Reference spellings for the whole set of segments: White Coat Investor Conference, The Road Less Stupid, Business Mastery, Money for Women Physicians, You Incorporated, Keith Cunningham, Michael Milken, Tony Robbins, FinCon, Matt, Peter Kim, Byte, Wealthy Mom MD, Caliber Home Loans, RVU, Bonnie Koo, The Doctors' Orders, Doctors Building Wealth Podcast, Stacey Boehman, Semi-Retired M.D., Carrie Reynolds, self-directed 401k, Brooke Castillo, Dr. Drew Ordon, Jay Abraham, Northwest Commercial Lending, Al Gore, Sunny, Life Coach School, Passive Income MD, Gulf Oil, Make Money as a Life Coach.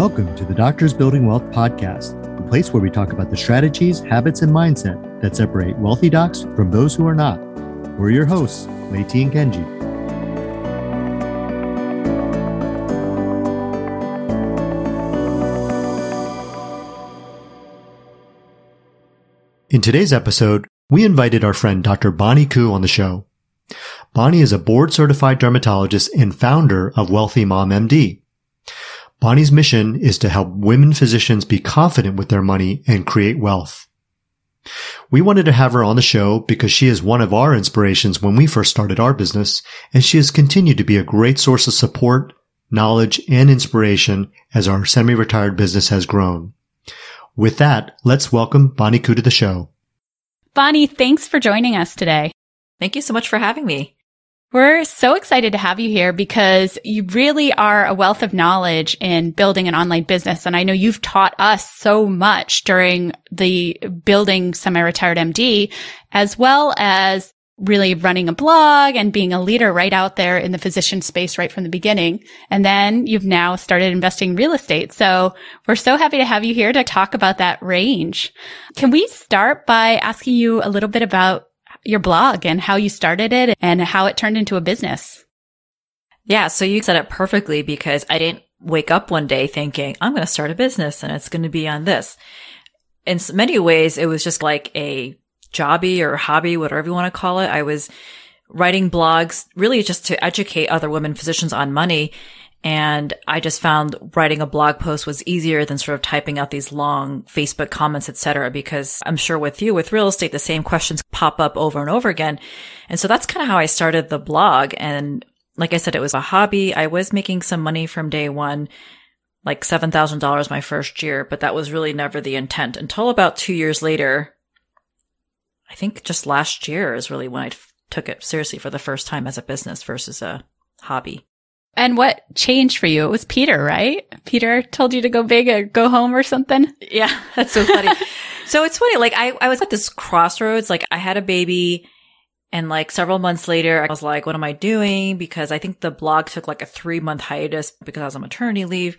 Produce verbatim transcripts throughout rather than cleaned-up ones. Welcome to the Doctors Building Wealth Podcast, the place where we talk about the strategies, habits, and mindset that separate wealthy docs from those who are not. We're your hosts, Leti and Kenji. In today's episode, we invited our friend Doctor Bonnie Koo on the show. Bonnie is a board-certified dermatologist and founder of Wealthy Mom M D. Bonnie's mission is to help women physicians be confident with their money and create wealth. We wanted to have her on the show because she is one of our inspirations when we first started our business, and she has continued to be a great source of support, knowledge, and inspiration as our semi-retired business has grown. With that, let's welcome Bonnie Koo to the show. Bonnie, thanks for joining us today. Thank you so much for having me. We're so excited to have you here because you really are a wealth of knowledge in building an online business. And I know you've taught us so much during the building Semi-Retired M D, as well as really running a blog and being a leader right out there in the physician space right from the beginning. And then you've now started investing in real estate. So we're so happy to have you here to talk about that range. Can we start by asking you a little bit about your blog and how you started it and how it turned into a business? Yeah. So you said it perfectly because I didn't wake up one day thinking, I'm going to start a business and it's going to be on this. In many ways, it was just like a jobby or hobby, whatever you want to call it. I was writing blogs really just to educate other women physicians on money. And I just found writing a blog post was easier than sort of typing out these long Facebook comments, et cetera, because I'm sure with you, with real estate, the same questions pop up over and over again. And so that's kind of how I started the blog. And like I said, it was a hobby. I was making some money from day one, like seven thousand dollars my first year, but that was really never the intent until about two years later. I think just last year is really when I took it seriously for the first time as a business versus a hobby. And what changed for you? It was Peter, right? Peter told you to go big or go home or something? Yeah, that's so funny. So it's funny. Like I, I was at this crossroads. Like I had a baby and like several months later, I was like, what am I doing? Because I think the blog took like a three month hiatus because I was on maternity leave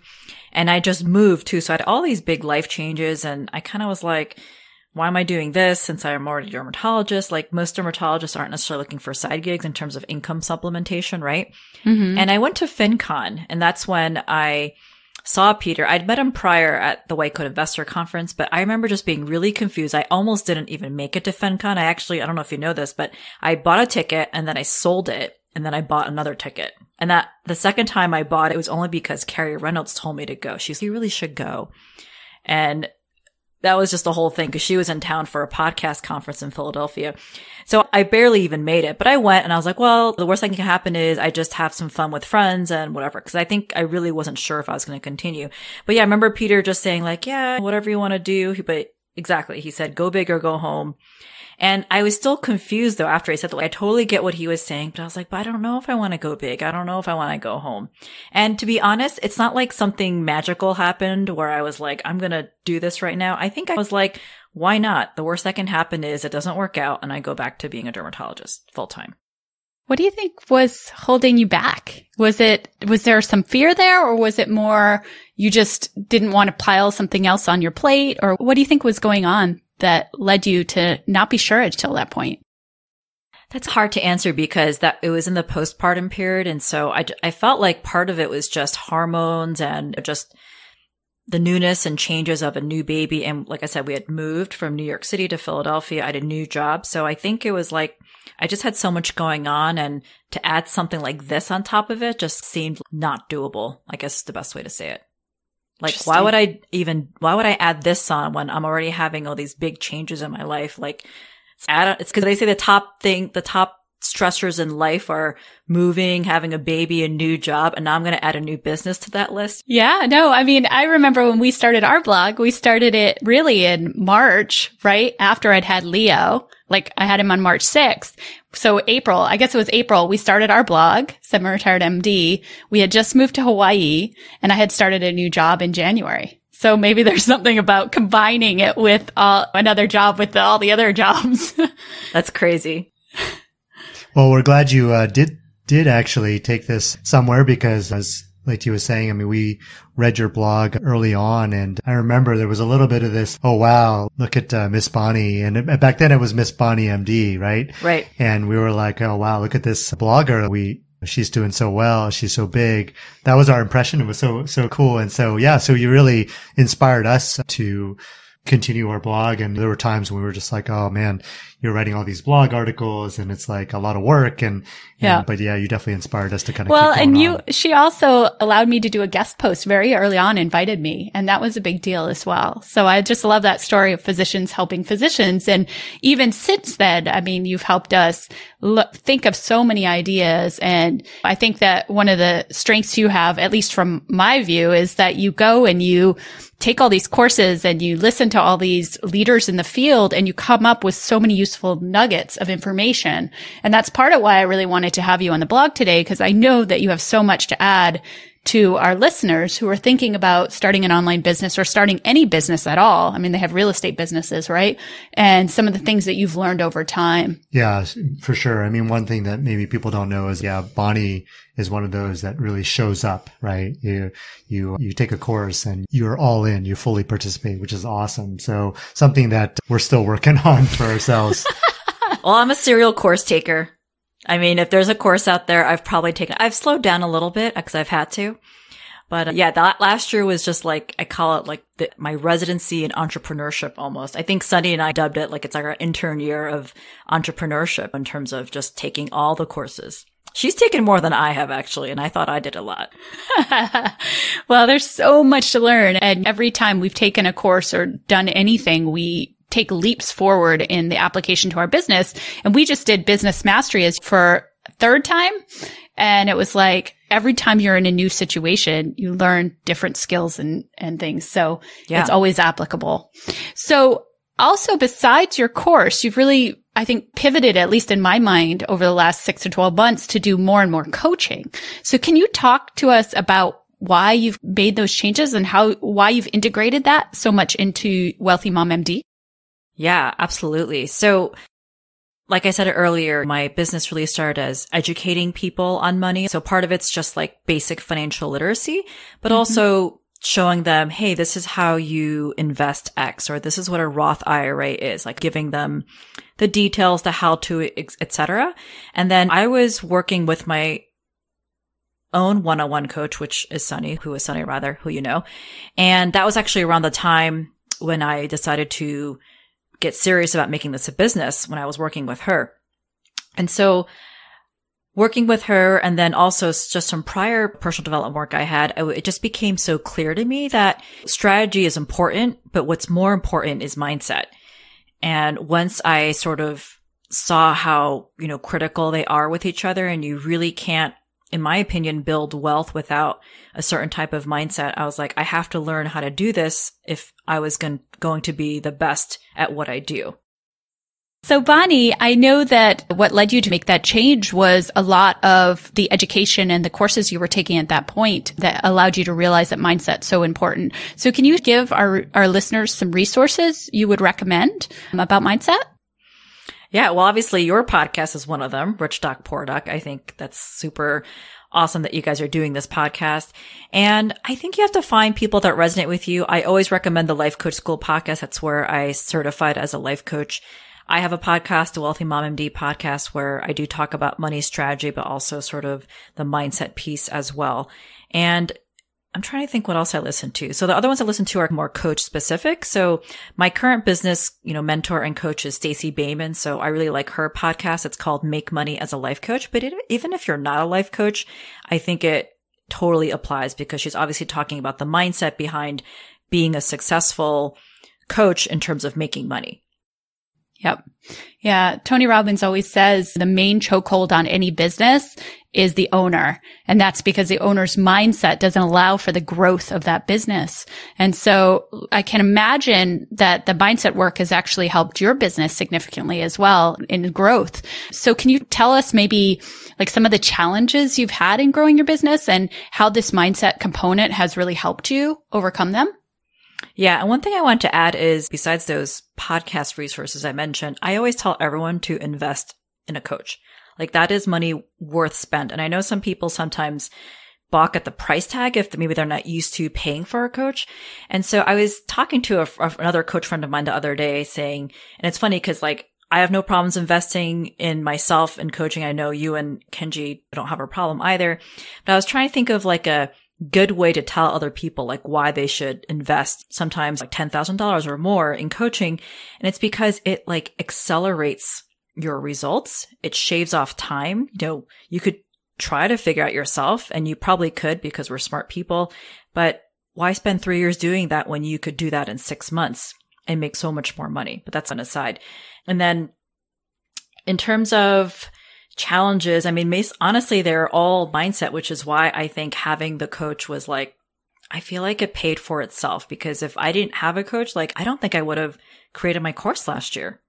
and I just moved too. So I had all these big life changes and I kind of was like, why am I doing this since I'm already a dermatologist? Like most dermatologists aren't necessarily looking for side gigs in terms of income supplementation, right? Mm-hmm. And I went to FinCon, and that's when I saw Peter. I'd met him prior at the White Coat Investor Conference, but I remember just being really confused. I almost didn't even make it to FinCon. I actually, I don't know if you know this, but I bought a ticket and then I sold it and then I bought another ticket. And that the second time I bought it was only because Carrie Reynolds told me to go. She said, you really should go. And that was just the whole thing because she was in town for a podcast conference in Philadelphia. So I barely even made it, but I went and I was like, well, the worst thing that can happen is I just have some fun with friends and whatever. Cause I think I really wasn't sure if I was going to continue. But yeah, I remember Peter just saying like, yeah, whatever you want to do. But exactly. He said, go big or go home. And I was still confused though after he said that. Like, I totally get what he was saying, but I was like, but I don't know if I want to go big. I don't know if I want to go home. And to be honest, it's not like something magical happened where I was like, I'm going to do this right now. I think I was like, why not? The worst that can happen is it doesn't work out and I go back to being a dermatologist full time. What do you think was holding you back? Was it, was there some fear there or was it more you just didn't want to pile something else on your plate? Or what do you think was going on that led you to not be sure until that point? That's hard to answer because that it was in the postpartum period. And so I, I felt like part of it was just hormones and just the newness and changes of a new baby. And like I said, we had moved from New York City to Philadelphia. I had a new job. So I think it was like, I just had so much going on. And to add something like this on top of it just seemed not doable, I guess is the best way to say it. Like, why would I even, why would I add this on when I'm already having all these big changes in my life? Like, it's because they say the top thing, the top stressors in life are moving, having a baby, a new job, and now I'm going to add a new business to that list. Yeah, no, I mean, I remember when we started our blog, we started it really in March, right? After I'd had Leo, like I had him on March sixth. So April, I guess it was April, we started our blog, Semi-Retired M D. We had just moved to Hawaii and I had started a new job in January. So maybe there's something about combining it with uh, another job with all the other jobs. That's crazy. Well, we're glad you uh, did did actually take this somewhere because as Leti was saying, I mean, we read your blog early on, and I remember there was a little bit of this, oh, wow, look at uh, Miss Bonnie. And it, back then it was Miss Bonnie M D, right? Right. And we were like, oh, wow, look at this blogger. We She's doing so well. She's so big. That was our impression. It was so, so cool. And so, yeah, so you really inspired us to continue our blog. And there were times when we were just like, oh man, you're writing all these blog articles and it's like a lot of work. And, yeah, and, but yeah, you definitely inspired us to kind of, well, keep going and you, on. She also allowed me to do a guest post very early on, invited me. And that was a big deal as well. So I just love that story of physicians helping physicians. And even since then, I mean, you've helped us look, think of so many ideas. And I think that one of the strengths you have, at least from my view, is that you go and you take all these courses and you listen to all these leaders in the field and you come up with so many useful nuggets of information. And that's part of why I really wanted to have you on the blog today, because I know that you have so much to add to our listeners who are thinking about starting an online business or starting any business at all. I mean, they have real estate businesses, right? And some of the things that you've learned over time. Yeah, for sure. I mean, one thing that maybe people don't know is, yeah, Bonnie is one of those that really shows up, right? You, you, you take a course and you're all in, you fully participate, which is awesome. So something that we're still working on for ourselves. Well, I'm a serial course taker. I mean, if there's a course out there, I've probably taken, I've slowed down a little bit because I've had to. But uh, yeah, that last year was just like, I call it like the, my residency in entrepreneurship almost. I think Sunny and I dubbed it like it's like our intern year of entrepreneurship in terms of just taking all the courses. She's taken more than I have, actually, and I thought I did a lot. Well, there's so much to learn. And every time we've taken a course or done anything, we take leaps forward in the application to our business. And we just did Business Mastery for a third time. And it was like, every time you're in a new situation, you learn different skills and, and things. So yeah, it's always applicable. So also, besides your course, you've really, I think, pivoted, at least in my mind, over the last six to twelve months to do more and more coaching. So can you talk to us about why you've made those changes and how, why you've integrated that so much into Wealthy Mom M D? Yeah, absolutely. So like I said earlier, my business really started as educating people on money. So part of it's just like basic financial literacy, but mm-hmm. also showing them, hey, this is how you invest X, or this is what a Roth I R A is, like giving them the details, the how to, et cetera. And then I was working with my own one-on-one coach, which is Sunny, who is Sunny rather, who you know. And that was actually around the time when I decided to get serious about making this a business, when I was working with her. And so working with her, and then also just some prior personal development work I had, it just became so clear to me that strategy is important, but what's more important is mindset. And once I sort of saw how, you know, critical they are with each other, and you really can't, in my opinion, build wealth without a certain type of mindset, I was like, I have to learn how to do this if I was going going to be the best at what I do. So Bonnie, I know that what led you to make that change was a lot of the education and the courses you were taking at that point that allowed you to realize that mindset's so important. So can you give our, our listeners some resources you would recommend about mindset? Yeah, well, obviously your podcast is one of them, Rich Doc Poor Doc. I think that's super awesome that you guys are doing this podcast. And I think you have to find people that resonate with you. I always recommend the Life Coach School podcast. That's where I certified as a life coach. I have a podcast, the Wealthy Mom M D podcast, where I do talk about money strategy, but also sort of the mindset piece as well. And I'm trying to think what else I listen to. So the other ones I listen to are more coach specific. So my current business, you know, mentor and coach is Stacey Boehman. So I really like her podcast. It's called Make Money as a Life Coach. But it, even if you're not a life coach, I think it totally applies, because she's obviously talking about the mindset behind being a successful coach in terms of making money. Yep. Yeah. Tony Robbins always says the main chokehold on any business is the owner. And that's because the owner's mindset doesn't allow for the growth of that business. And so I can imagine that the mindset work has actually helped your business significantly as well in growth. So can you tell us maybe like some of the challenges you've had in growing your business and how this mindset component has really helped you overcome them? Yeah. And one thing I want to add is, besides those podcast resources I mentioned, I always tell everyone to invest in a coach. Like, that is money worth spent. And I know some people sometimes balk at the price tag if maybe they're not used to paying for a coach. And so I was talking to a, another coach friend of mine the other day saying, and it's funny because like, I have no problems investing in myself and coaching. I know you and Kenji don't have a problem either, but I was trying to think of like a good way to tell other people like why they should invest sometimes like ten thousand dollars or more in coaching. And it's because it like accelerates your results. It shaves off time. You know, you could try to figure out yourself and you probably could because we're smart people, but why spend three years doing that when you could do that in six months and make so much more money? But that's an aside. And then in terms of challenges, I mean, honestly, they're all mindset, which is why I think having the coach was like, I feel like it paid for itself, because if I didn't have a coach, like I don't think I would have created my course last year.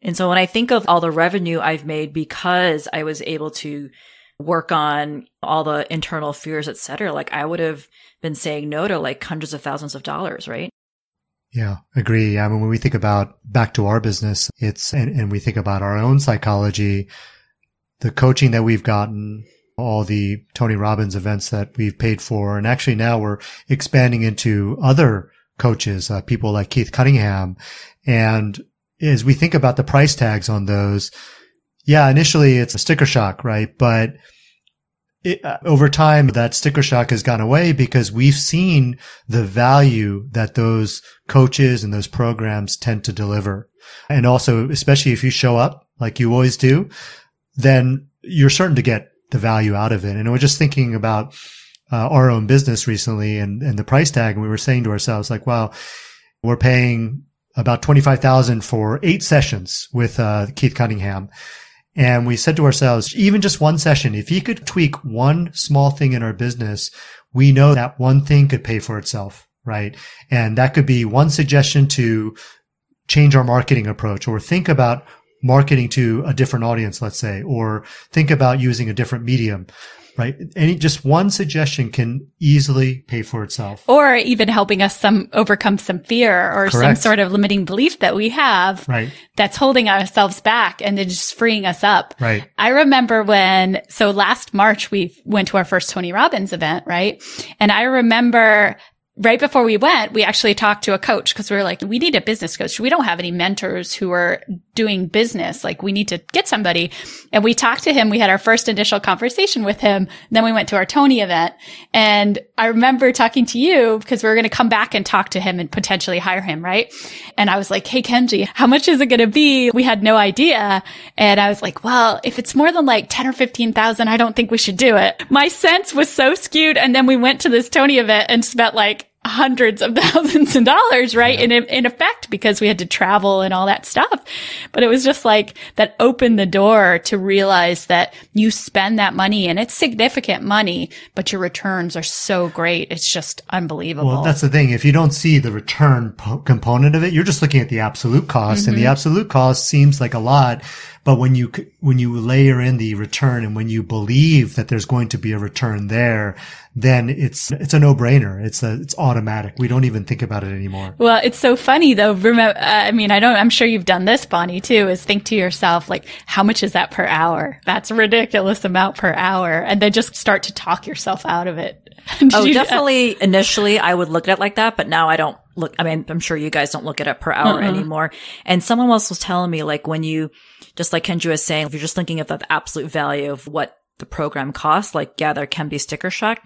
And so when I think of all the revenue I've made because I was able to work on all the internal fears, et cetera, like I would have been saying no to like hundreds of thousands of dollars, right? Yeah, agree. I mean, when we think about back to our business, it's, and, and we think about our own psychology, the coaching that we've gotten, all the Tony Robbins events that we've paid for. And actually now we're expanding into other coaches, uh, people like Keith Cunningham. And as we think about the price tags on those, yeah, initially it's a sticker shock, right? But It, uh, over time, that sticker shock has gone away because we've seen the value that those coaches and those programs tend to deliver. And also, especially if you show up like you always do, then you're certain to get the value out of it. And we're just thinking about uh, our own business recently and, and the price tag. And we were saying to ourselves, like, wow, we're paying about twenty-five thousand dollars for eight sessions with uh, Keith Cunningham. And we said to ourselves, even just one session, if he could tweak one small thing in our business, we know that one thing could pay for itself, right? And that could be one suggestion to change our marketing approach, or think about marketing to a different audience, let's say, or think about using a different medium, right? Any, just one suggestion can easily pay for itself. Or even helping us some overcome some fear or Correct. Some sort of limiting belief that we have right. that's holding ourselves back and then just freeing us up. Right. I remember when, so last March, we went to our first Tony Robbins event, right? And I remember right before we went, we actually talked to a coach because we were like, we need a business coach. We don't have any mentors who are doing business. Like we need to get somebody. And we talked to him. We had our first initial conversation with him. Then we went to our Tony event. And I remember talking to you because we were going to come back and talk to him and potentially hire him. Right. And I was like, hey, Kenji, how much is it going to be? We had no idea. And I was like, well, if it's more than like ten or fifteen thousand, I don't think we should do it. My sense was so skewed. And then we went to this Tony event and spent like hundreds of thousands of dollars, right? Yeah. In in effect, because we had to travel and all that stuff. But it was just like that opened the door to realize that you spend that money and it's significant money, but your returns are so great. It's just unbelievable. Well, that's the thing. If you don't see the return po- component of it, you're just looking at the absolute cost, mm-hmm. and the absolute cost seems like a lot. But when you, when you layer in the return and when you believe that there's going to be a return there, then it's, it's a no-brainer. It's a, it's automatic. We don't even think about it anymore. Well, it's so funny though. Remember, I mean, I don't, I'm sure you've done this, Bonnie, too, is think to yourself, like, how much is that per hour? That's a ridiculous amount per hour. And then just start to talk yourself out of it. Oh, you definitely know? Initially I would look at it like that, but now I don't look, I mean, I'm sure you guys don't look at it per hour mm-hmm. anymore. And someone else was telling me, like, when you, just like Kenji was saying, if you're just thinking of the absolute value of what the program costs, like, yeah, there can be sticker shock.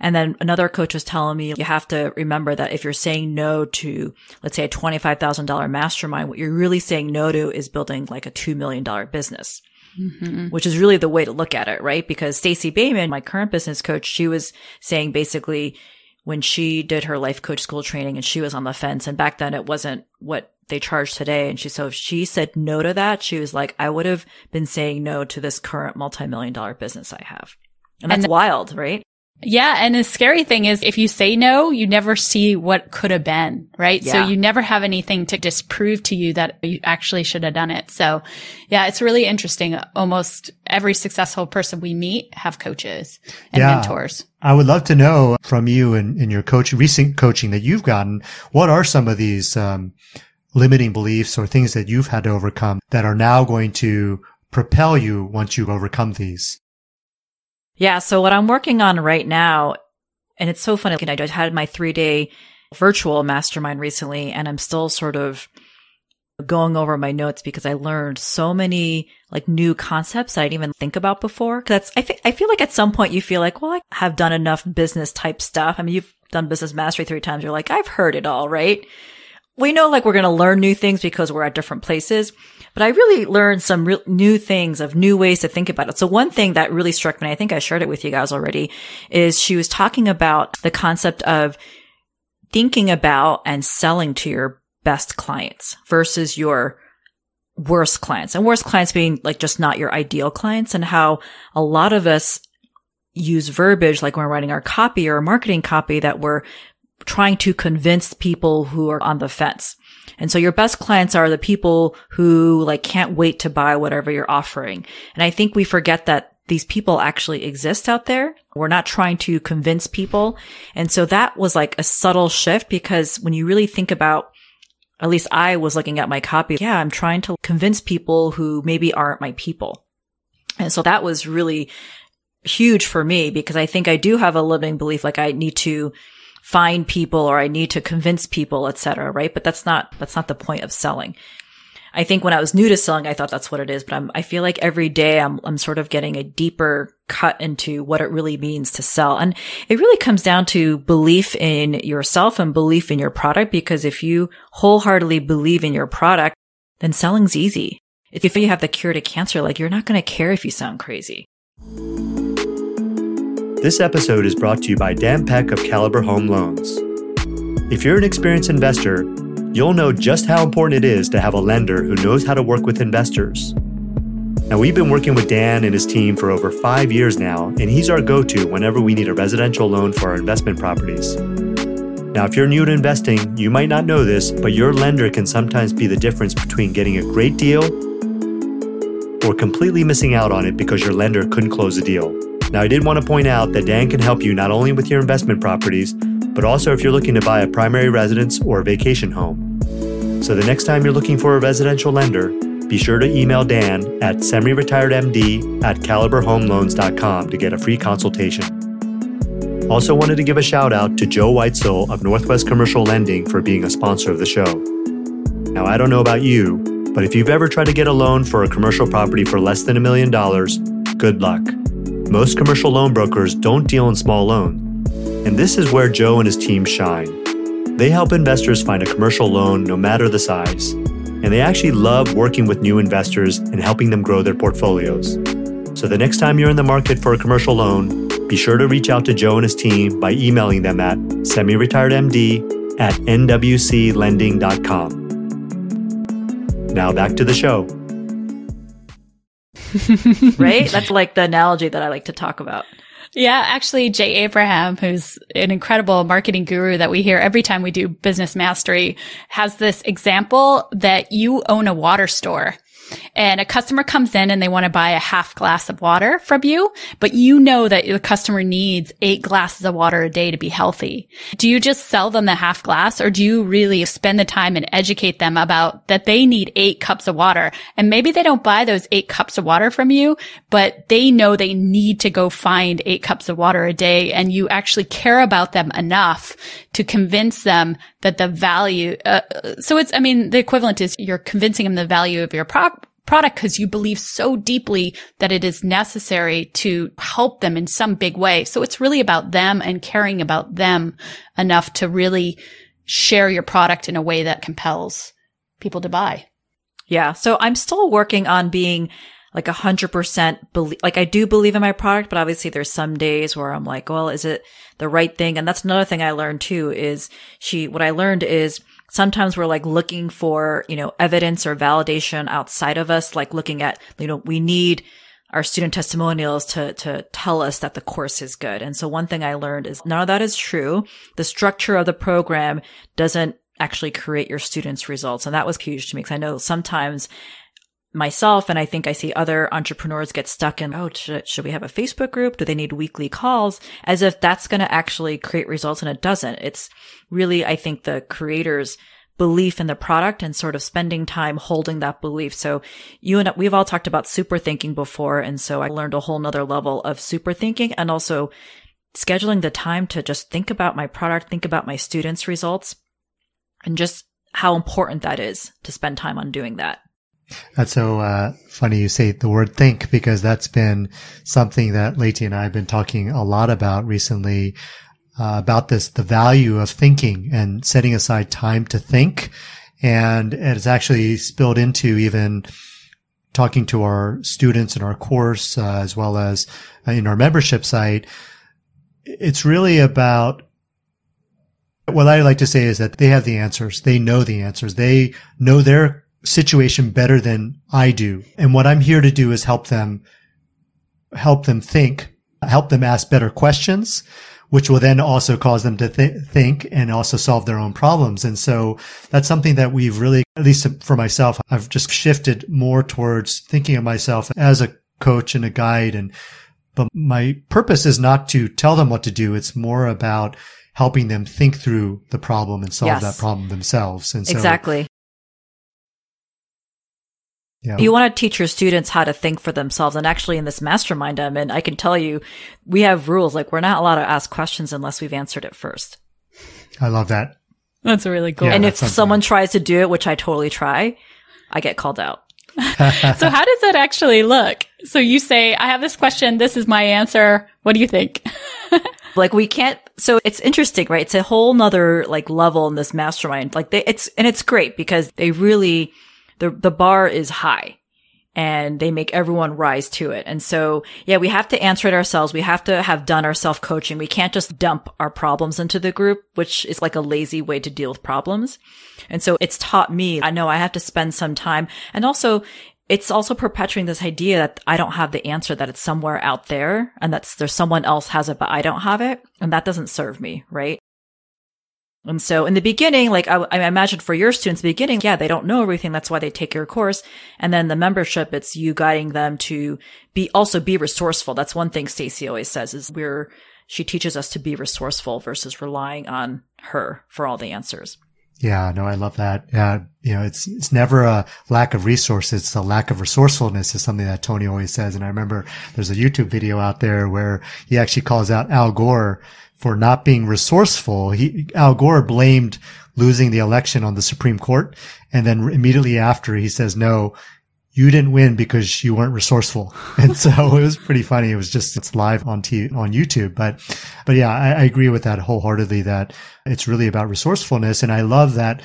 And then another coach was telling me, you have to remember that if you're saying no to, let's say, a twenty-five thousand dollars mastermind, what you're really saying no to is building like a two million dollars business. Mm-hmm. Which is really the way to look at it, right? Because Stacey Boehman, my current business coach, she was saying basically when she did her Life Coach School training and she was on the fence, and back then it wasn't what they charge today. And she, so if she said no to that, she was like, I would have been saying no to this current multi-million dollar business I have. And that's and- wild, right? Yeah. And the scary thing is if you say no, you never see what could have been, right? Yeah. So you never have anything to disprove to you that you actually should have done it. So yeah, it's really interesting. Almost every successful person we meet have coaches and yeah. mentors. I would love to know from you and, and your coach, recent coaching that you've gotten, what are some of these um, limiting beliefs or things that you've had to overcome that are now going to propel you once you've overcome these? Yeah. So what I'm working on right now, and it's so funny, I had my three-day virtual mastermind recently, and I'm still sort of going over my notes because I learned so many like new concepts I didn't even think about before. That's I think I feel like at some point you feel like, well, I have done enough business type stuff. I mean, you've done Business Mastery three times. You're like, I've heard it all, right? We know like we're going to learn new things because we're at different places, but I really learned some real new things of new ways to think about it. So one thing that really struck me, I think I shared it with you guys already, is she was talking about the concept of thinking about and selling to your best clients versus your worst clients, and worst clients being like just not your ideal clients, and how a lot of us use verbiage like when we're writing our copy or marketing copy that we're trying to convince people who are on the fence. And so your best clients are the people who like can't wait to buy whatever you're offering. And I think we forget that these people actually exist out there. We're not trying to convince people. And so that was like a subtle shift, because when you really think about, at least I was looking at my copy, yeah, I'm trying to convince people who maybe aren't my people. And so that was really huge for me, because I think I do have a limiting belief, like I need to find people or I need to convince people, et cetera, right? But that's not, that's not the point of selling. I think when I was new to selling, I thought that's what it is, but I'm, I feel like every day I'm, I'm sort of getting a deeper cut into what it really means to sell. And it really comes down to belief in yourself and belief in your product, because if you wholeheartedly believe in your product, then selling's easy. If you have the cure to cancer, like you're not going to care if you sound crazy. This episode is brought to you by Dan Peck of Caliber Home Loans. If you're an experienced investor, you'll know just how important it is to have a lender who knows how to work with investors. Now, we've been working with Dan and his team for over five years now, and he's our go-to whenever we need a residential loan for our investment properties. Now, if you're new to investing, you might not know this, but your lender can sometimes be the difference between getting a great deal or completely missing out on it because your lender couldn't close a deal. Now, I did want to point out that Dan can help you not only with your investment properties, but also if you're looking to buy a primary residence or a vacation home. So the next time you're looking for a residential lender, be sure to email Dan at semi retired M D at caliber home loans dot com to get a free consultation. Also wanted to give a shout out to Joe Whitesell of Northwest Commercial Lending for being a sponsor of the show. Now, I don't know about you, but if you've ever tried to get a loan for a commercial property for less than a million dollars, good luck. Most commercial loan brokers don't deal in small loans, and this is where Joe and his team shine. They help investors find a commercial loan no matter the size, and they actually love working with new investors and helping them grow their portfolios. So the next time you're in the market for a commercial loan, be sure to reach out to Joe and his team by emailing them at semi retired M D at N W C lending dot com. Now back to the show. Right? That's like the analogy that I like to talk about. Yeah. Actually, Jay Abraham, who's an incredible marketing guru that we hear every time we do Business Mastery, has this example that you own a water store and a customer comes in and they want to buy a half glass of water from you, but you know that the customer needs eight glasses of water a day to be healthy. Do you just sell them the half glass, or do you really spend the time and educate them about that they need eight cups of water? And maybe they don't buy those eight cups of water from you, but they know they need to go find eight cups of water a day, and you actually care about them enough to convince them that the value, uh, so it's, I mean, the equivalent is you're convincing them the value of your pro- product because you believe so deeply that it is necessary to help them in some big way. So it's really about them and caring about them enough to really share your product in a way that compels people to buy. Yeah. So I'm still working on being like a hundred percent believe, like I do believe in my product, but obviously there's some days where I'm like, well, is it the right thing? And that's another thing I learned too, is she, what I learned is sometimes we're like looking for, you know, evidence or validation outside of us, like looking at, you know, we need our student testimonials to, to tell us that the course is good. And so one thing I learned is none of that is true. The structure of the program doesn't actually create your students' results. And that was huge to me, because I know sometimes myself, and I think I see other entrepreneurs get stuck in, oh, should, should we have a Facebook group? Do they need weekly calls? As if that's going to actually create results, and it doesn't. It's really, I think, the creators belief in the product and sort of spending time holding that belief. So you and I, we've all talked about super thinking before. And so I learned a whole nother level of super thinking and also scheduling the time to just think about my product, think about my students' results, and just how important that is to spend time on doing that. That's so uh, funny you say the word think, because that's been something that Leti and I have been talking a lot about recently, uh, about this, the value of thinking and setting aside time to think. And it's actually spilled into even talking to our students in our course, uh, as well as in our membership site. It's really about, what I like to say is that they have the answers. They know the answers. They know their situation better than I do. And what I'm here to do is help them, help them think, help them ask better questions, which will then also cause them to th- think and also solve their own problems. And so that's something that we've really, at least for myself, I've just shifted more towards thinking of myself as a coach and a guide. And, but my purpose is not to tell them what to do. It's more about helping them think through the problem and solve yes. that problem themselves. And so, exactly. Yeah. You want to teach your students how to think for themselves. And actually in this mastermind I'm in, I can tell you, we have rules. Like, we're not allowed to ask questions unless we've answered it first. I love that. That's really cool. Yeah, and if someone that. tries to do it, which I totally try, I get called out. So how does that actually look? So you say, I have this question. This is my answer. What do you think? Like, we can't. So it's interesting, right? It's a whole nother like level in this mastermind. Like they, it's, and it's great because they really, The the bar is high and they make everyone rise to it. And so, yeah, we have to answer it ourselves. We have to have done our self-coaching. We can't just dump our problems into the group, which is like a lazy way to deal with problems. And so it's taught me, I know I have to spend some time. And also, it's also perpetuating this idea that I don't have the answer, that it's somewhere out there and that's there's someone else has it, but I don't have it. And that doesn't serve me, right? And so in the beginning, like I, I imagine for your students, the beginning, yeah, they don't know everything. That's why they take your course. And then the membership, it's you guiding them to be also be resourceful. That's one thing Stacey always says is we're, she teaches us to be resourceful versus relying on her for all the answers. Yeah, no, I love that. Yeah, you know, it's it's never a lack of resources. It's a lack of resourcefulness is something that Tony always says. And I remember there's a YouTube video out there where he actually calls out Al Gore for not being resourceful. He, Al Gore blamed losing the election on the Supreme Court. And then immediately after he says, no, you didn't win because you weren't resourceful. And so it was pretty funny. It was just, it's live on T on YouTube. But, but yeah, I, I agree with that wholeheartedly that it's really about resourcefulness. And I love that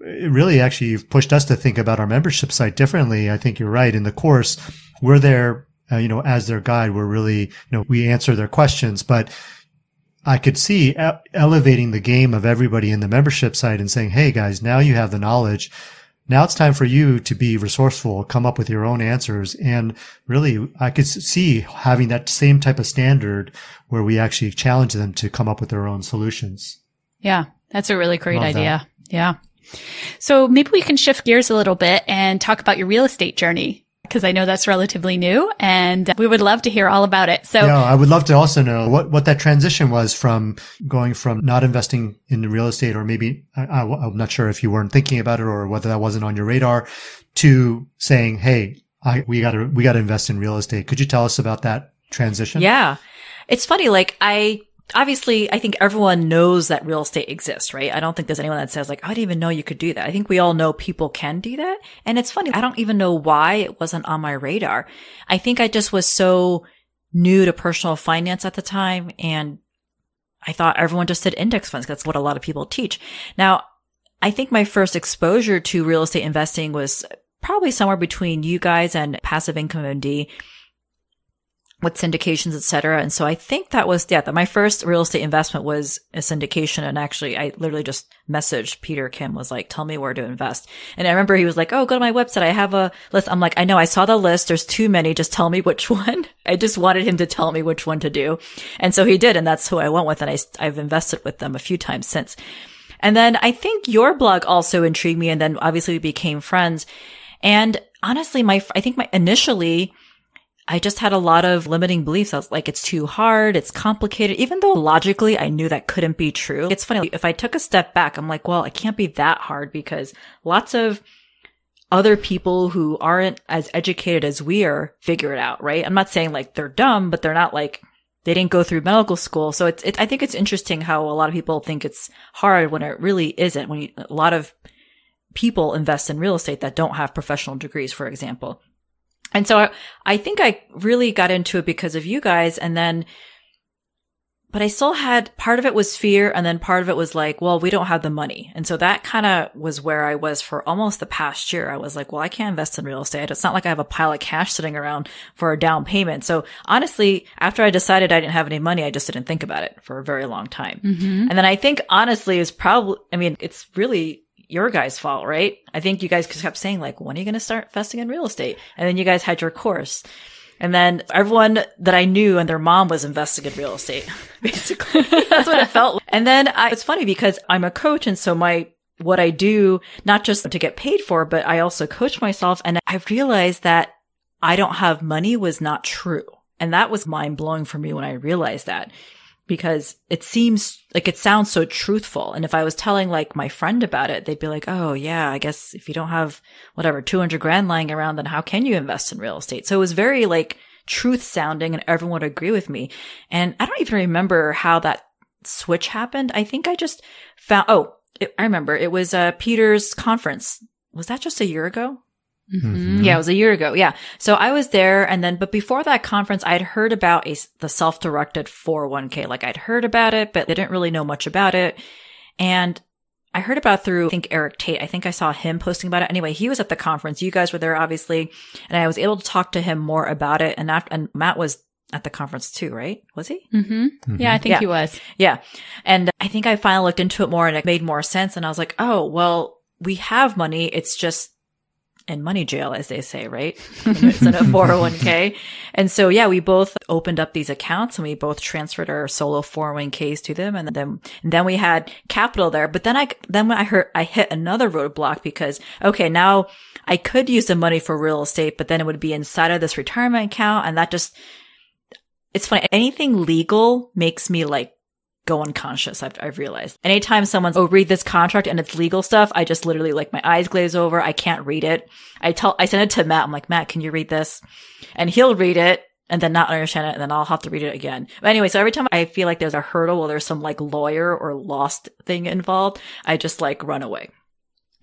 it really actually you've pushed us to think about our membership site differently. I think you're right. In the course, we're there, uh, you know, as their guide, we're really, you know, we answer their questions, but I could see elevating the game of everybody in the membership site and saying, hey guys, now you have the knowledge. Now it's time for you to be resourceful, come up with your own answers. And really, I could see having that same type of standard where we actually challenge them to come up with their own solutions. Yeah, that's a really great idea. That. Yeah. So maybe we can shift gears a little bit and talk about your real estate journey, because I know that's relatively new and we would love to hear all about it. So yeah, I would love to also know what, what that transition was from going from not investing in real estate, or maybe I, I'm not sure if you weren't thinking about it or whether that wasn't on your radar, to saying, hey, I, we got to, we got to invest in real estate. Could you tell us about that transition? Yeah. It's funny. Like I, obviously, I think everyone knows that real estate exists, right? I don't think there's anyone that says like, I didn't even know you could do that. I think we all know people can do that. And it's funny. I don't even know why it wasn't on my radar. I think I just was so new to personal finance at the time. And I thought everyone just did index funds. That's what a lot of people teach. Now, I think my first exposure to real estate investing was probably somewhere between you guys and Passive Income M D, with syndications, et cetera. And so I think that was, yeah, that my first real estate investment was a syndication. And actually, I literally just messaged Peter Kim, was like, tell me where to invest. And I remember he was like, oh, go to my website. I have a list. I'm like, I know, I saw the list. There's too many. Just tell me which one. I just wanted him to tell me which one to do. And so he did. And that's who I went with. And I, I've invested with them a few times since. And then I think your blog also intrigued me. And then obviously we became friends. And honestly, my, I think my initially, I just had a lot of limiting beliefs. I was like, it's too hard. It's complicated. Even though logically I knew that couldn't be true. It's funny. If I took a step back, I'm like, well, it can't be that hard because lots of other people who aren't as educated as we are figure it out, right? I'm not saying like they're dumb, but they're not like, they didn't go through medical school. So it's, it, I think it's interesting how a lot of people think it's hard when it really isn't. When you, a lot of people invest in real estate that don't have professional degrees, for example. And so I, I think I really got into it because of you guys. And then, but I still had, part of it was fear. And then part of it was like, well, we don't have the money. And so that kind of was where I was for almost the past year. I was like, well, I can't invest in real estate. It's not like I have a pile of cash sitting around for a down payment. So honestly, after I decided I didn't have any money, I just didn't think about it for a very long time. Mm-hmm. And then I think honestly, it was probably, I mean, it's really your guys' fault, right? I think you guys kept saying like, when are you going to start investing in real estate? And then you guys had your course. And then everyone that I knew and their mom was investing in real estate, basically. That's what it felt like. And then I, it's funny because I'm a coach. And so my, what I do, not just to get paid for, but I also coach myself. And I realized that I don't have money was not true. And that was mind blowing for me when I realized that. Because it seems like it sounds so truthful. And if I was telling like my friend about it, they'd be like, oh yeah, I guess if you don't have whatever, two hundred grand lying around, then how can you invest in real estate? So it was very like truth sounding and everyone would agree with me. And I don't even remember how that switch happened. I think I just found, oh, it, I remember it was uh, Peter's conference. Was that just a year ago? Mm-hmm. Yeah, it was a year ago. Yeah. So I was there. And then, but before that conference, I'd heard about a, the self-directed four oh one k. Like I'd heard about it, but I didn't really know much about it. And I heard about through, I think Eric Tate, I think I saw him posting about it. Anyway, he was at the conference. You guys were there, obviously. And I was able to talk to him more about it. And after, and Matt was at the conference too, right? Was he? Mm-hmm. Mm-hmm. Yeah, I think yeah. he was. Yeah. And I think I finally looked into it more and it made more sense. And I was like, oh, well, we have money. It's just, in money jail, as they say, right? It's in a four oh one k. And so, yeah, we both opened up these accounts and we both transferred our solo four oh one k's to them. And then, and then we had capital there. But then I, then when I heard, I hit another roadblock because, okay, now I could use the money for real estate, but then it would be inside of this retirement account. And that just, it's funny. Anything legal makes me like, go unconscious. I've, I've realized anytime someone's, oh, read this contract and it's legal stuff. I just literally like my eyes glaze over. I can't read it. I tell, I send it to Matt. I'm like, Matt, can you read this? And he'll read it and then not understand it. And then I'll have to read it again. But anyway, so every time I feel like there's a hurdle or there's some like lawyer or lost thing involved, I just like run away.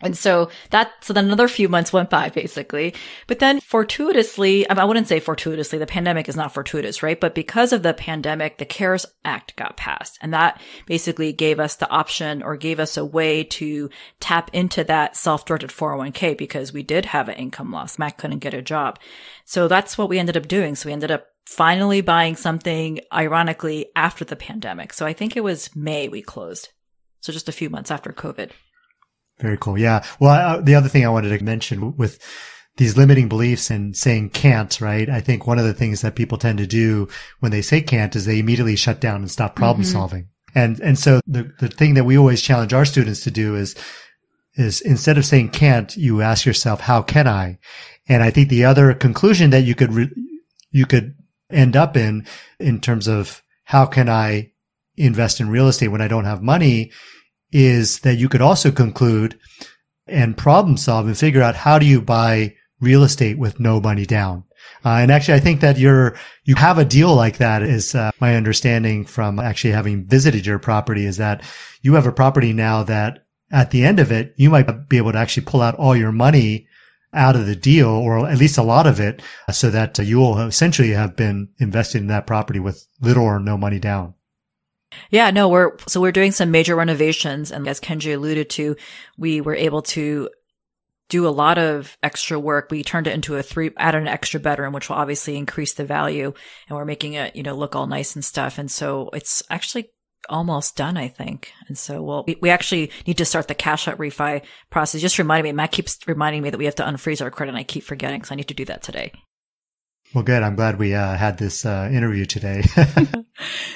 And so that, so then another few months went by basically, but then fortuitously, I wouldn't say fortuitously, the pandemic is not fortuitous, right? But because of the pandemic, the CARES Act got passed and that basically gave us the option or gave us a way to tap into that self-directed four oh one k because we did have an income loss. Matt couldn't get a job. So that's what we ended up doing. So we ended up finally buying something ironically after the pandemic. So I think it was May we closed. So just a few months after COVID. Very cool. Yeah. Well, I, the other thing I wanted to mention with these limiting beliefs and saying can't, right? I think one of the things that people tend to do when they say can't is they immediately shut down and stop problem mm-hmm. solving. And, and so the, the thing that we always challenge our students to do is, is instead of saying can't, you ask yourself, how can I? And I think the other conclusion that you could, re- you could end up in, in terms of how can I invest in real estate when I don't have money, is that you could also conclude and problem solve and figure out how do you buy real estate with no money down. Uh, and actually, I think that you're, you have a deal like that is uh, my understanding from actually having visited your property is that you have a property now that at the end of it, you might be able to actually pull out all your money out of the deal, or at least a lot of it, so that uh, you will essentially have been invested in that property with little or no money down. Yeah, no, we're, so we're doing some major renovations. And as Kenji alluded to, we were able to do a lot of extra work. We turned it into a three, added an extra bedroom, which will obviously increase the value. And we're making it, you know, look all nice and stuff. And so it's actually almost done, I think. And so we'll, we, we actually need to start the cash out refi process. Just reminded me, Matt keeps reminding me that we have to unfreeze our credit. And I keep forgetting. So I need to do that today. Well, good. I'm glad we uh, had this uh, interview today.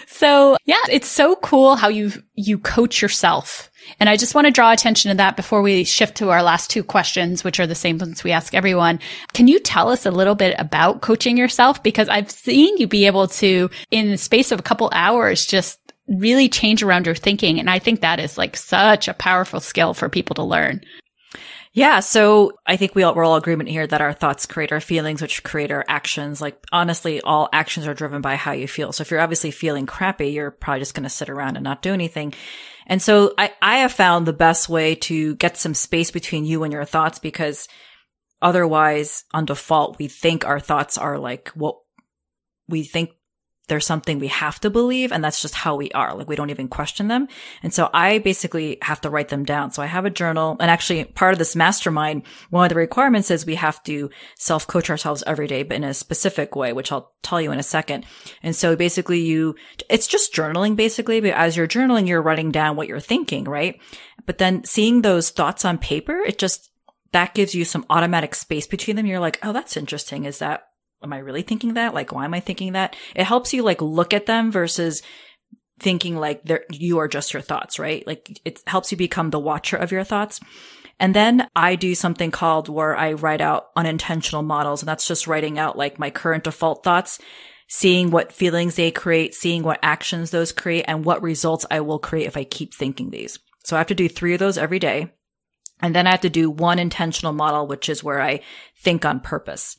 So yeah, it's so cool how you you coach yourself. And I just want to draw attention to that before we shift to our last two questions, which are the same ones we ask everyone. Can you tell us a little bit about coaching yourself? Because I've seen you be able to, in the space of a couple hours, just really change around your thinking. And I think that is like such a powerful skill for people to learn. Yeah. So I think we all, we're all in agreement here that our thoughts create our feelings, which create our actions. Like honestly, all actions are driven by how you feel. So if you're obviously feeling crappy, you're probably just going to sit around and not do anything. And so I, I have found the best way to get some space between you and your thoughts, because otherwise on default, we think our thoughts are like what we think. There's something we have to believe, and that's just how we are. Like we don't even question them. And so I basically have to write them down. So I have a journal, and actually part of this mastermind, one of the requirements is we have to self-coach ourselves every day, but in a specific way, which I'll tell you in a second. And so basically you, it's just journaling basically, but as you're journaling, you're writing down what you're thinking, right? But then seeing those thoughts on paper, it just, that gives you some automatic space between them. You're like, oh, that's interesting. Is that, am I really thinking that? Like, why am I thinking that? It helps you like look at them versus thinking like they're, you are just your thoughts, right? Like it helps you become the watcher of your thoughts. And then I do something called where I write out unintentional models. And that's just writing out like my current default thoughts, seeing what feelings they create, seeing what actions those create, and what results I will create if I keep thinking these. So I have to do three of those every day. And then I have to do one intentional model, which is where I think on purpose.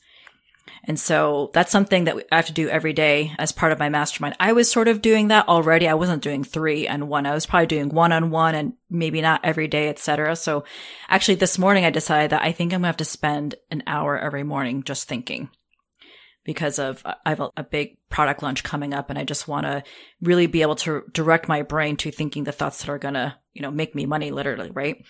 And so that's something that I have to do every day as part of my mastermind. I was sort of doing that already. I wasn't doing three and one. I was probably doing one-on-one and maybe not every day, et cetera. So actually this morning I decided that I think I'm going to have to spend an hour every morning just thinking, because of I have a big product launch coming up, and I just want to really be able to direct my brain to thinking the thoughts that are going to, you know, make me money literally, right?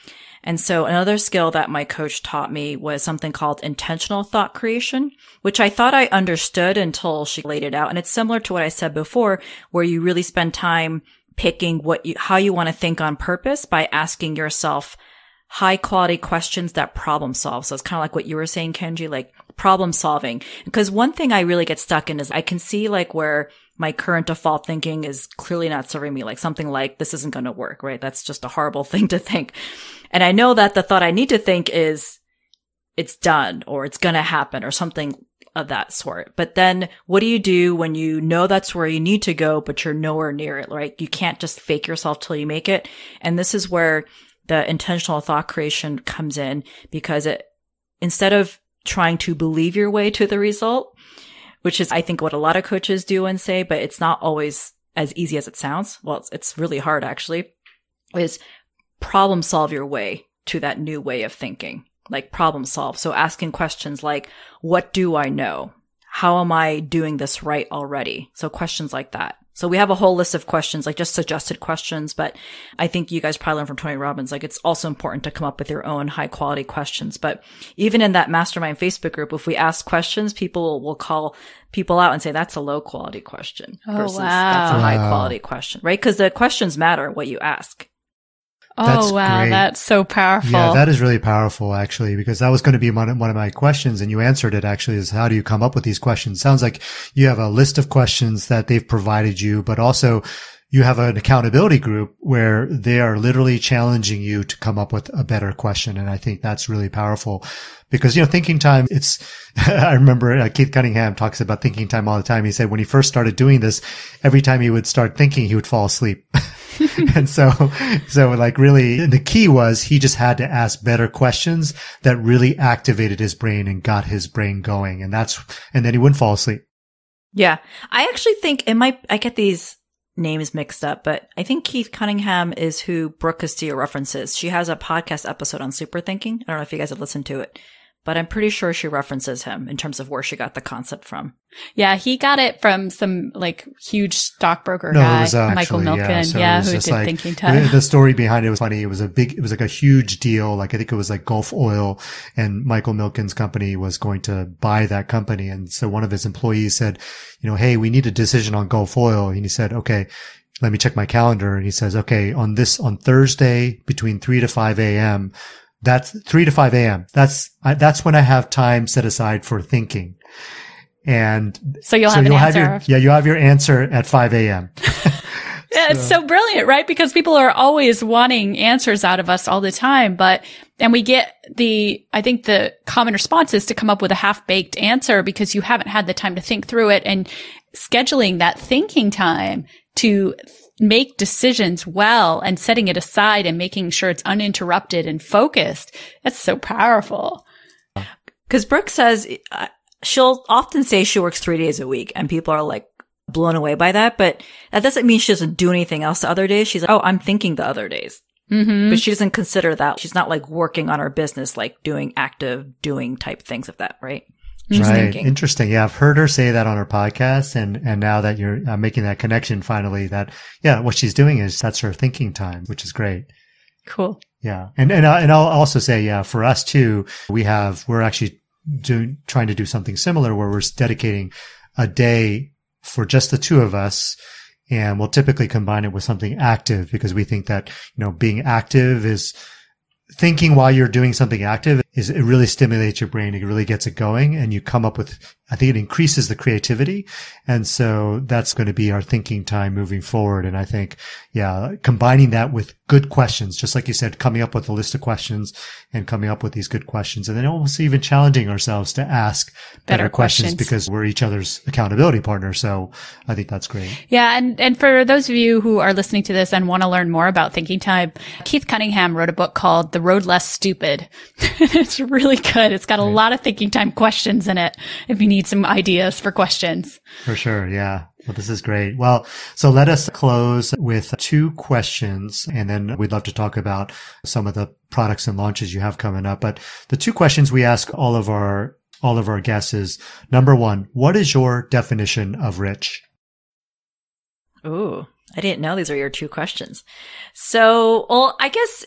And so another skill that my coach taught me was something called intentional thought creation, which I thought I understood until she laid it out. And it's similar to what I said before, where you really spend time picking what you, how you want to think on purpose by asking yourself high quality questions that problem solve. So it's kind of like what you were saying, Kenji, like problem solving. Because one thing I really get stuck in is I can see like where my current default thinking is clearly not serving me, like something like this isn't going to work, right? That's just a horrible thing to think. And I know that the thought I need to think is it's done or it's going to happen or something of that sort. But then what do you do when you know that's where you need to go, but you're nowhere near it, right? You can't just fake yourself till you make it. And this is where the intentional thought creation comes in, because it, instead of trying to believe your way to the result, which is, I think, what a lot of coaches do and say, but it's not always as easy as it sounds. Well, it's, it's really hard actually, is problem solve your way to that new way of thinking, like problem solve. So asking questions like, what do I know? How am I doing this right already? So questions like that. So we have a whole list of questions, like just suggested questions, but I think you guys probably learned from Tony Robbins, like it's also important to come up with your own high quality questions. But even in that mastermind Facebook group, if we ask questions, people will call people out and say, that's a low quality question oh, versus wow. that's a high wow. quality question, right? Because the questions matter what you ask. Oh, that's wow. Great. That's so powerful. Yeah, that is really powerful, actually, because that was going to be one of my questions, and you answered it, actually, is how do you come up with these questions? Sounds like you have a list of questions that they've provided you, but also you have an accountability group where they are literally challenging you to come up with a better question. And I think that's really powerful because, you know, thinking time, it's, I remember uh, Keith Cunningham talks about thinking time all the time. He said when he first started doing this, every time he would start thinking, he would fall asleep. And so, so like really the key was he just had to ask better questions that really activated his brain and got his brain going. And that's, and then he wouldn't fall asleep. Yeah. I actually think it might, I get these names mixed up, but I think Keith Cunningham is who Brooke Castillo references. She has a podcast episode on super thinking. I don't know if you guys have listened to it, but I'm pretty sure she references him in terms of where she got the concept from. Yeah, he got it from some like huge stockbroker no, guy, it was, uh, Michael actually, Milken, yeah, so yeah who did like, thinking time. The story behind it was funny. It was a big, it was like a huge deal. Like I think it was like Gulf Oil, and Michael Milken's company was going to buy that company. And so one of his employees said, you know, hey, we need a decision on Gulf Oil. And he said, okay, let me check my calendar. And he says, okay, on this, on Thursday between three to five a.m., That's three to five a.m. That's, I, that's when I have time set aside for thinking. And so you'll so have you'll an have answer. Your, yeah, you have your answer at five a.m. Yeah, it's so brilliant, right? Because people are always wanting answers out of us all the time. But, and we get the, I think the common response is to come up with a half-baked answer because you haven't had the time to think through it, and scheduling that thinking time to th- make decisions well and setting it aside and making sure it's uninterrupted and focused. That's so powerful. Because Brooke says uh, she'll often say she works three days a week, and people are like blown away by that. But that doesn't mean she doesn't do anything else the other days. She's like, oh, I'm thinking the other days. Mm-hmm. But she doesn't consider that. She's not like working on her business, like doing active doing type things of that, right? She's right. Thinking. Interesting. Yeah. I've heard her say that on her podcast. And, and now that you're uh, making that connection finally, that, yeah, what she's doing is that's her thinking time, which is great. Cool. Yeah. And, and, uh, and I'll also say, yeah, for us too, we have, we're actually doing, trying to do something similar where we're dedicating a day for just the two of us. And we'll typically combine it with something active because we think that, you know, being active is, thinking while you're doing something active is it really stimulates your brain. It really gets it going, and you come up with, I think it increases the creativity. And so that's going to be our thinking time moving forward. And I think, yeah, combining that with good questions, just like you said, coming up with a list of questions and coming up with these good questions, and then almost even challenging ourselves to ask better, better questions, questions because we're each other's accountability partner. So I think that's great. Yeah. And, and for those of you who are listening to this and want to learn more about thinking time, Keith Cunningham wrote a book called The Road Less Stupid. It's really good. It's got a lot of thinking time questions in it if you need some ideas for questions. For sure. Yeah. Well, this is great. Well, so let us close with two questions, and then we'd love to talk about some of the products and launches you have coming up. But the two questions we ask all of our, all of our guests is, number one, what is your definition of rich? Ooh, I didn't know these are your two questions. So, well, I guess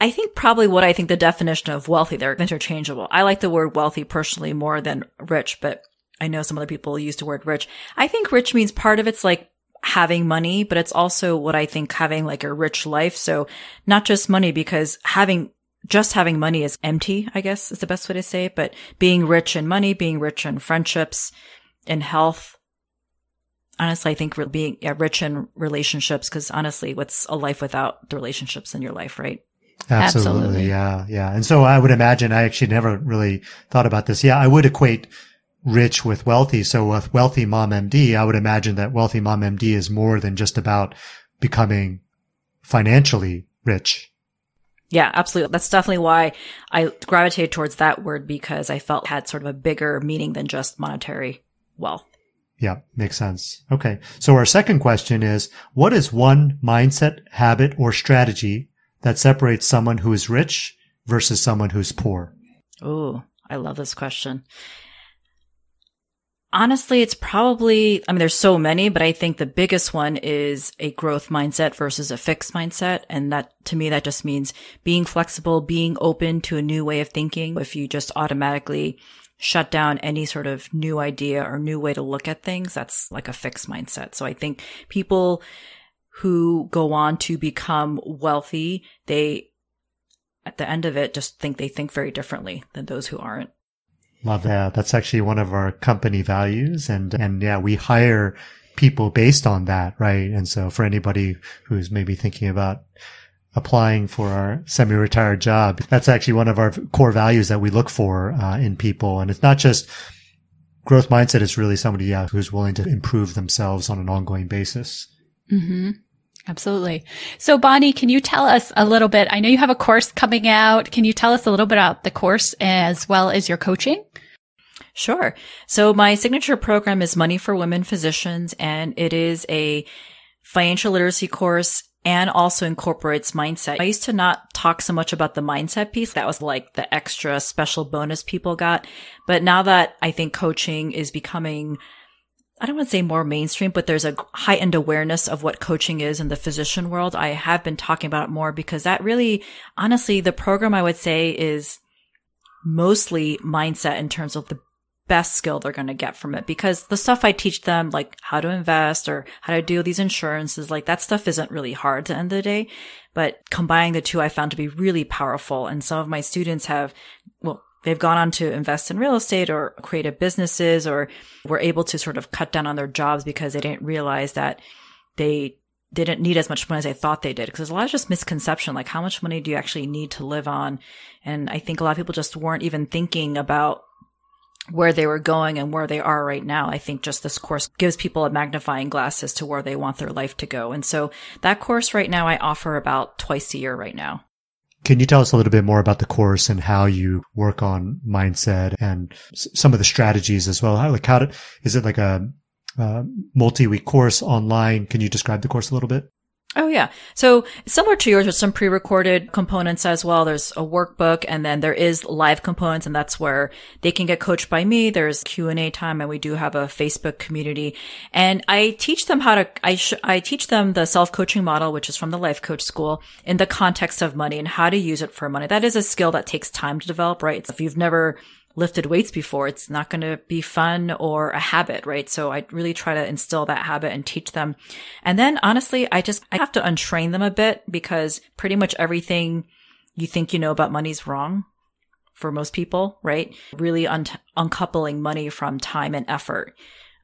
I think probably what I think the definition of wealthy, they're interchangeable. I like the word wealthy personally more than rich, but I know some other people use the word rich. I think rich means part of it's like having money, but it's also what I think having like a rich life. So not just money, because having just having money is empty, I guess is the best way to say it, but being rich in money, being rich in friendships, in health. Honestly, I think being rich in relationships, because honestly, what's a life without the relationships in your life, right? Absolutely. Absolutely. Yeah. Yeah. And so I would imagine, I actually never really thought about this. Yeah. I would equate rich with wealthy. So with Wealthy Mom M D, I would imagine that Wealthy Mom M D is more than just about becoming financially rich. Yeah, absolutely. That's definitely why I gravitated towards that word, because I felt it had sort of a bigger meaning than just monetary wealth. Yeah. Makes sense. Okay. So our second question is, what is one mindset, habit, or strategy that separates someone who is rich versus someone who's poor? Oh, I love this question. Honestly, it's probably, I mean, there's so many, but I think the biggest one is a growth mindset versus a fixed mindset. And that, to me, that just means being flexible, being open to a new way of thinking. If you just automatically shut down any sort of new idea or new way to look at things, that's like a fixed mindset. So I think people who go on to become wealthy, they, at the end of it, just think they think very differently than those who aren't. Love that. That's actually one of our company values. And, and yeah, we hire people based on that, right? And so for anybody who's maybe thinking about applying for our semi-retired job, that's actually one of our core values that we look for uh, in people. And it's not just growth mindset. It's really somebody yeah, who's willing to improve themselves on an ongoing basis. Mm-hmm. Absolutely. So Bonnie, can you tell us a little bit? I know you have a course coming out. Can you tell us a little bit about the course as well as your coaching? Sure. So my signature program is Money for Women Physicians, and it is a financial literacy course and also incorporates mindset. I used to not talk so much about the mindset piece. That was like the extra special bonus people got. But now that I think coaching is becoming, I don't want to say more mainstream, but there's a heightened awareness of what coaching is in the physician world. I have been talking about it more because that really, honestly, the program I would say is mostly mindset in terms of the best skill they're going to get from it. Because the stuff I teach them, like how to invest or how to do these insurances, like that stuff isn't really hard at the end of the day. But combining the two, I found to be really powerful. And some of my students have, well, they've gone on to invest in real estate or creative businesses, or were able to sort of cut down on their jobs because they didn't realize that they didn't need as much money as they thought they did. Because there's a lot of just misconception, like how much money do you actually need to live on? And I think a lot of people just weren't even thinking about where they were going and where they are right now. I think just this course gives people a magnifying glass as to where they want their life to go. And so that course right now I offer about twice a year right now. Can you tell us a little bit more about the course and how you work on mindset and some of the strategies as well? How, like, how did, is it like a, a multi-week course online? Can you describe the course a little bit? Oh, yeah. So similar to yours, there's some pre-recorded components as well. There's a workbook, and then there is live components, and that's where they can get coached by me. There's Q and A time, and we do have a Facebook community. And I teach them how to, I, sh- I teach them the self-coaching model, which is from the Life Coach School, in the context of money and how to use it for money. That is a skill that takes time to develop, right? So if you've never lifted weights before, it's not going to be fun or a habit, right? So I really try to instill that habit and teach them. And then honestly, I just, I have to untrain them a bit, because pretty much everything you think you know about money is wrong for most people, right? Really un- uncoupling money from time and effort.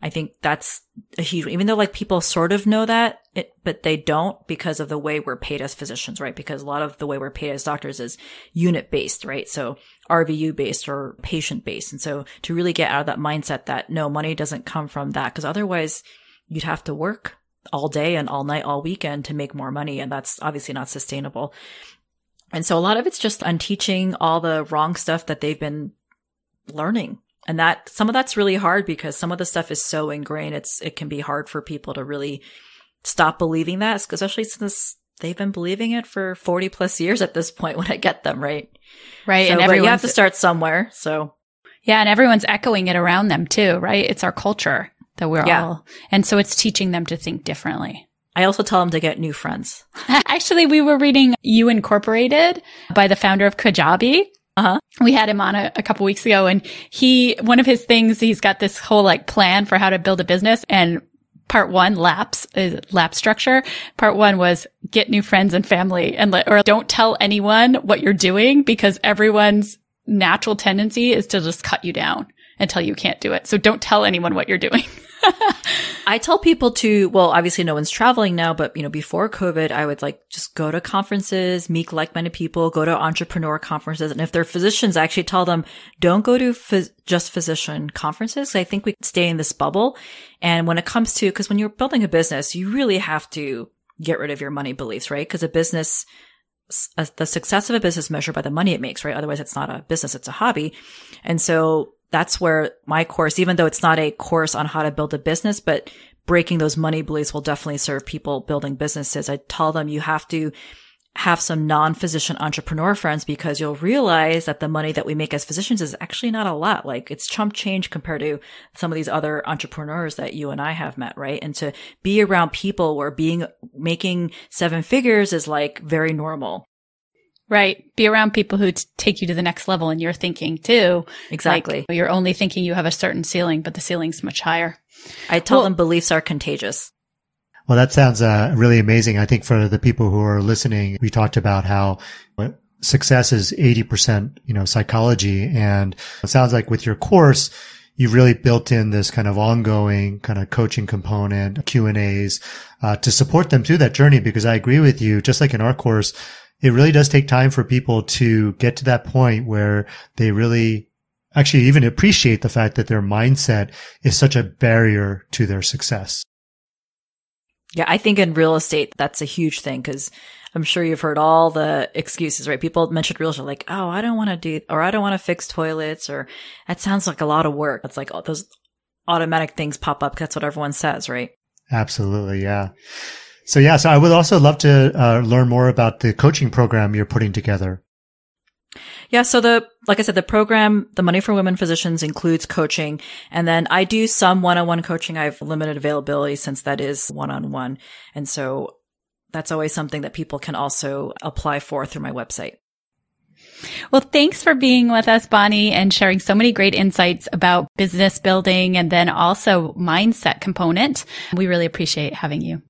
I think that's a huge, even though like people sort of know that, it, but they don't, because of the way we're paid as physicians, right? Because a lot of the way we're paid as doctors is unit based, right? So R V U based or patient based. And so to really get out of that mindset that no, money doesn't come from that, because otherwise you'd have to work all day and all night, all weekend to make more money. And that's obviously not sustainable. And so a lot of it's just unteaching all the wrong stuff that they've been learning. And that, some of that's really hard, because some of the stuff is so ingrained, it's, it can be hard for people to really stop believing that, especially since they've been believing it for forty plus years at this point when I get them, right? Right. So, and everyone, you have to start somewhere. So, yeah. And everyone's echoing it around them too, right? It's our culture that we're yeah. all, and so it's teaching them to think differently. I also tell them to get new friends. Actually, we were reading You Incorporated by the founder of Kajabi. Uh-huh. We had him on a, a couple weeks ago, and he, one of his things, he's got this whole like plan for how to build a business. And part one, laps, is lap structure. Part one was get new friends and family, and let, or don't tell anyone what you're doing, because everyone's natural tendency is to just cut you down until you can't do it. So don't tell anyone what you're doing. I tell people to, well, obviously no one's traveling now, but you know, before COVID, I would like just go to conferences, meet like-minded people, go to entrepreneur conferences. And if they're physicians, I actually tell them, don't go to phys- just physician conferences. I think we stay in this bubble. And when it comes to, because when you're building a business, you really have to get rid of your money beliefs, right? Because a business, a, the success of a business is measured by the money it makes, right? Otherwise, it's not a business, it's a hobby. And so that's where my course, even though it's not a course on how to build a business, but breaking those money beliefs will definitely serve people building businesses. I tell them you have to have some non-physician entrepreneur friends, because you'll realize that the money that we make as physicians is actually not a lot. Like, it's chump change compared to some of these other entrepreneurs that you and I have met, right? And to be around people where being, making seven figures is like very normal. Right. Be around people who t- take you to the next level in your thinking too. Exactly. Like, you're only thinking you have a certain ceiling, but the ceiling's much higher. I tell well, them beliefs are contagious. Well, that sounds uh, really amazing. I think for the people who are listening, we talked about how success is eighty percent, you know, psychology. And it sounds like with your course, you've really built in this kind of ongoing kind of coaching component, Q and A's uh, to support them through that journey. Because I agree with you, just like in our course, it really does take time for people to get to that point where they really actually even appreciate the fact that their mindset is such a barrier to their success. Yeah, I think in real estate, that's a huge thing, because I'm sure you've heard all the excuses, right? People mentioned real estate like, oh, I don't want to do, or I don't want to fix toilets, or that sounds like a lot of work. It's like, oh, those automatic things pop up. That's what everyone says, right? Absolutely. Yeah. So yeah, so I would also love to uh, learn more about the coaching program you're putting together. Yeah, so the, like I said, the program, the Money for Women Physicians, includes coaching. And then I do some one-on-one coaching. I have limited availability since that is one-on-one. And so that's always something that people can also apply for through my website. Well, thanks for being with us, Bonnie, and sharing so many great insights about business building and then also mindset component. We really appreciate having you.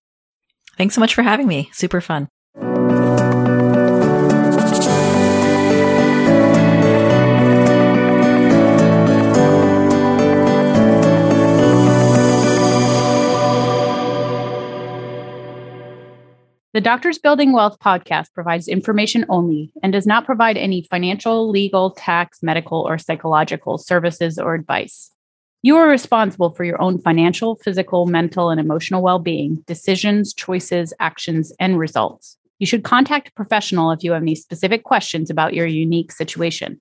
Thanks so much for having me. Super fun. Doctors Building Wealth podcast provides information only and does not provide any financial, legal, tax, medical, or psychological services or advice. You are responsible for your own financial, physical, mental, and emotional well-being, decisions, choices, actions, and results. You should contact a professional if you have any specific questions about your unique situation.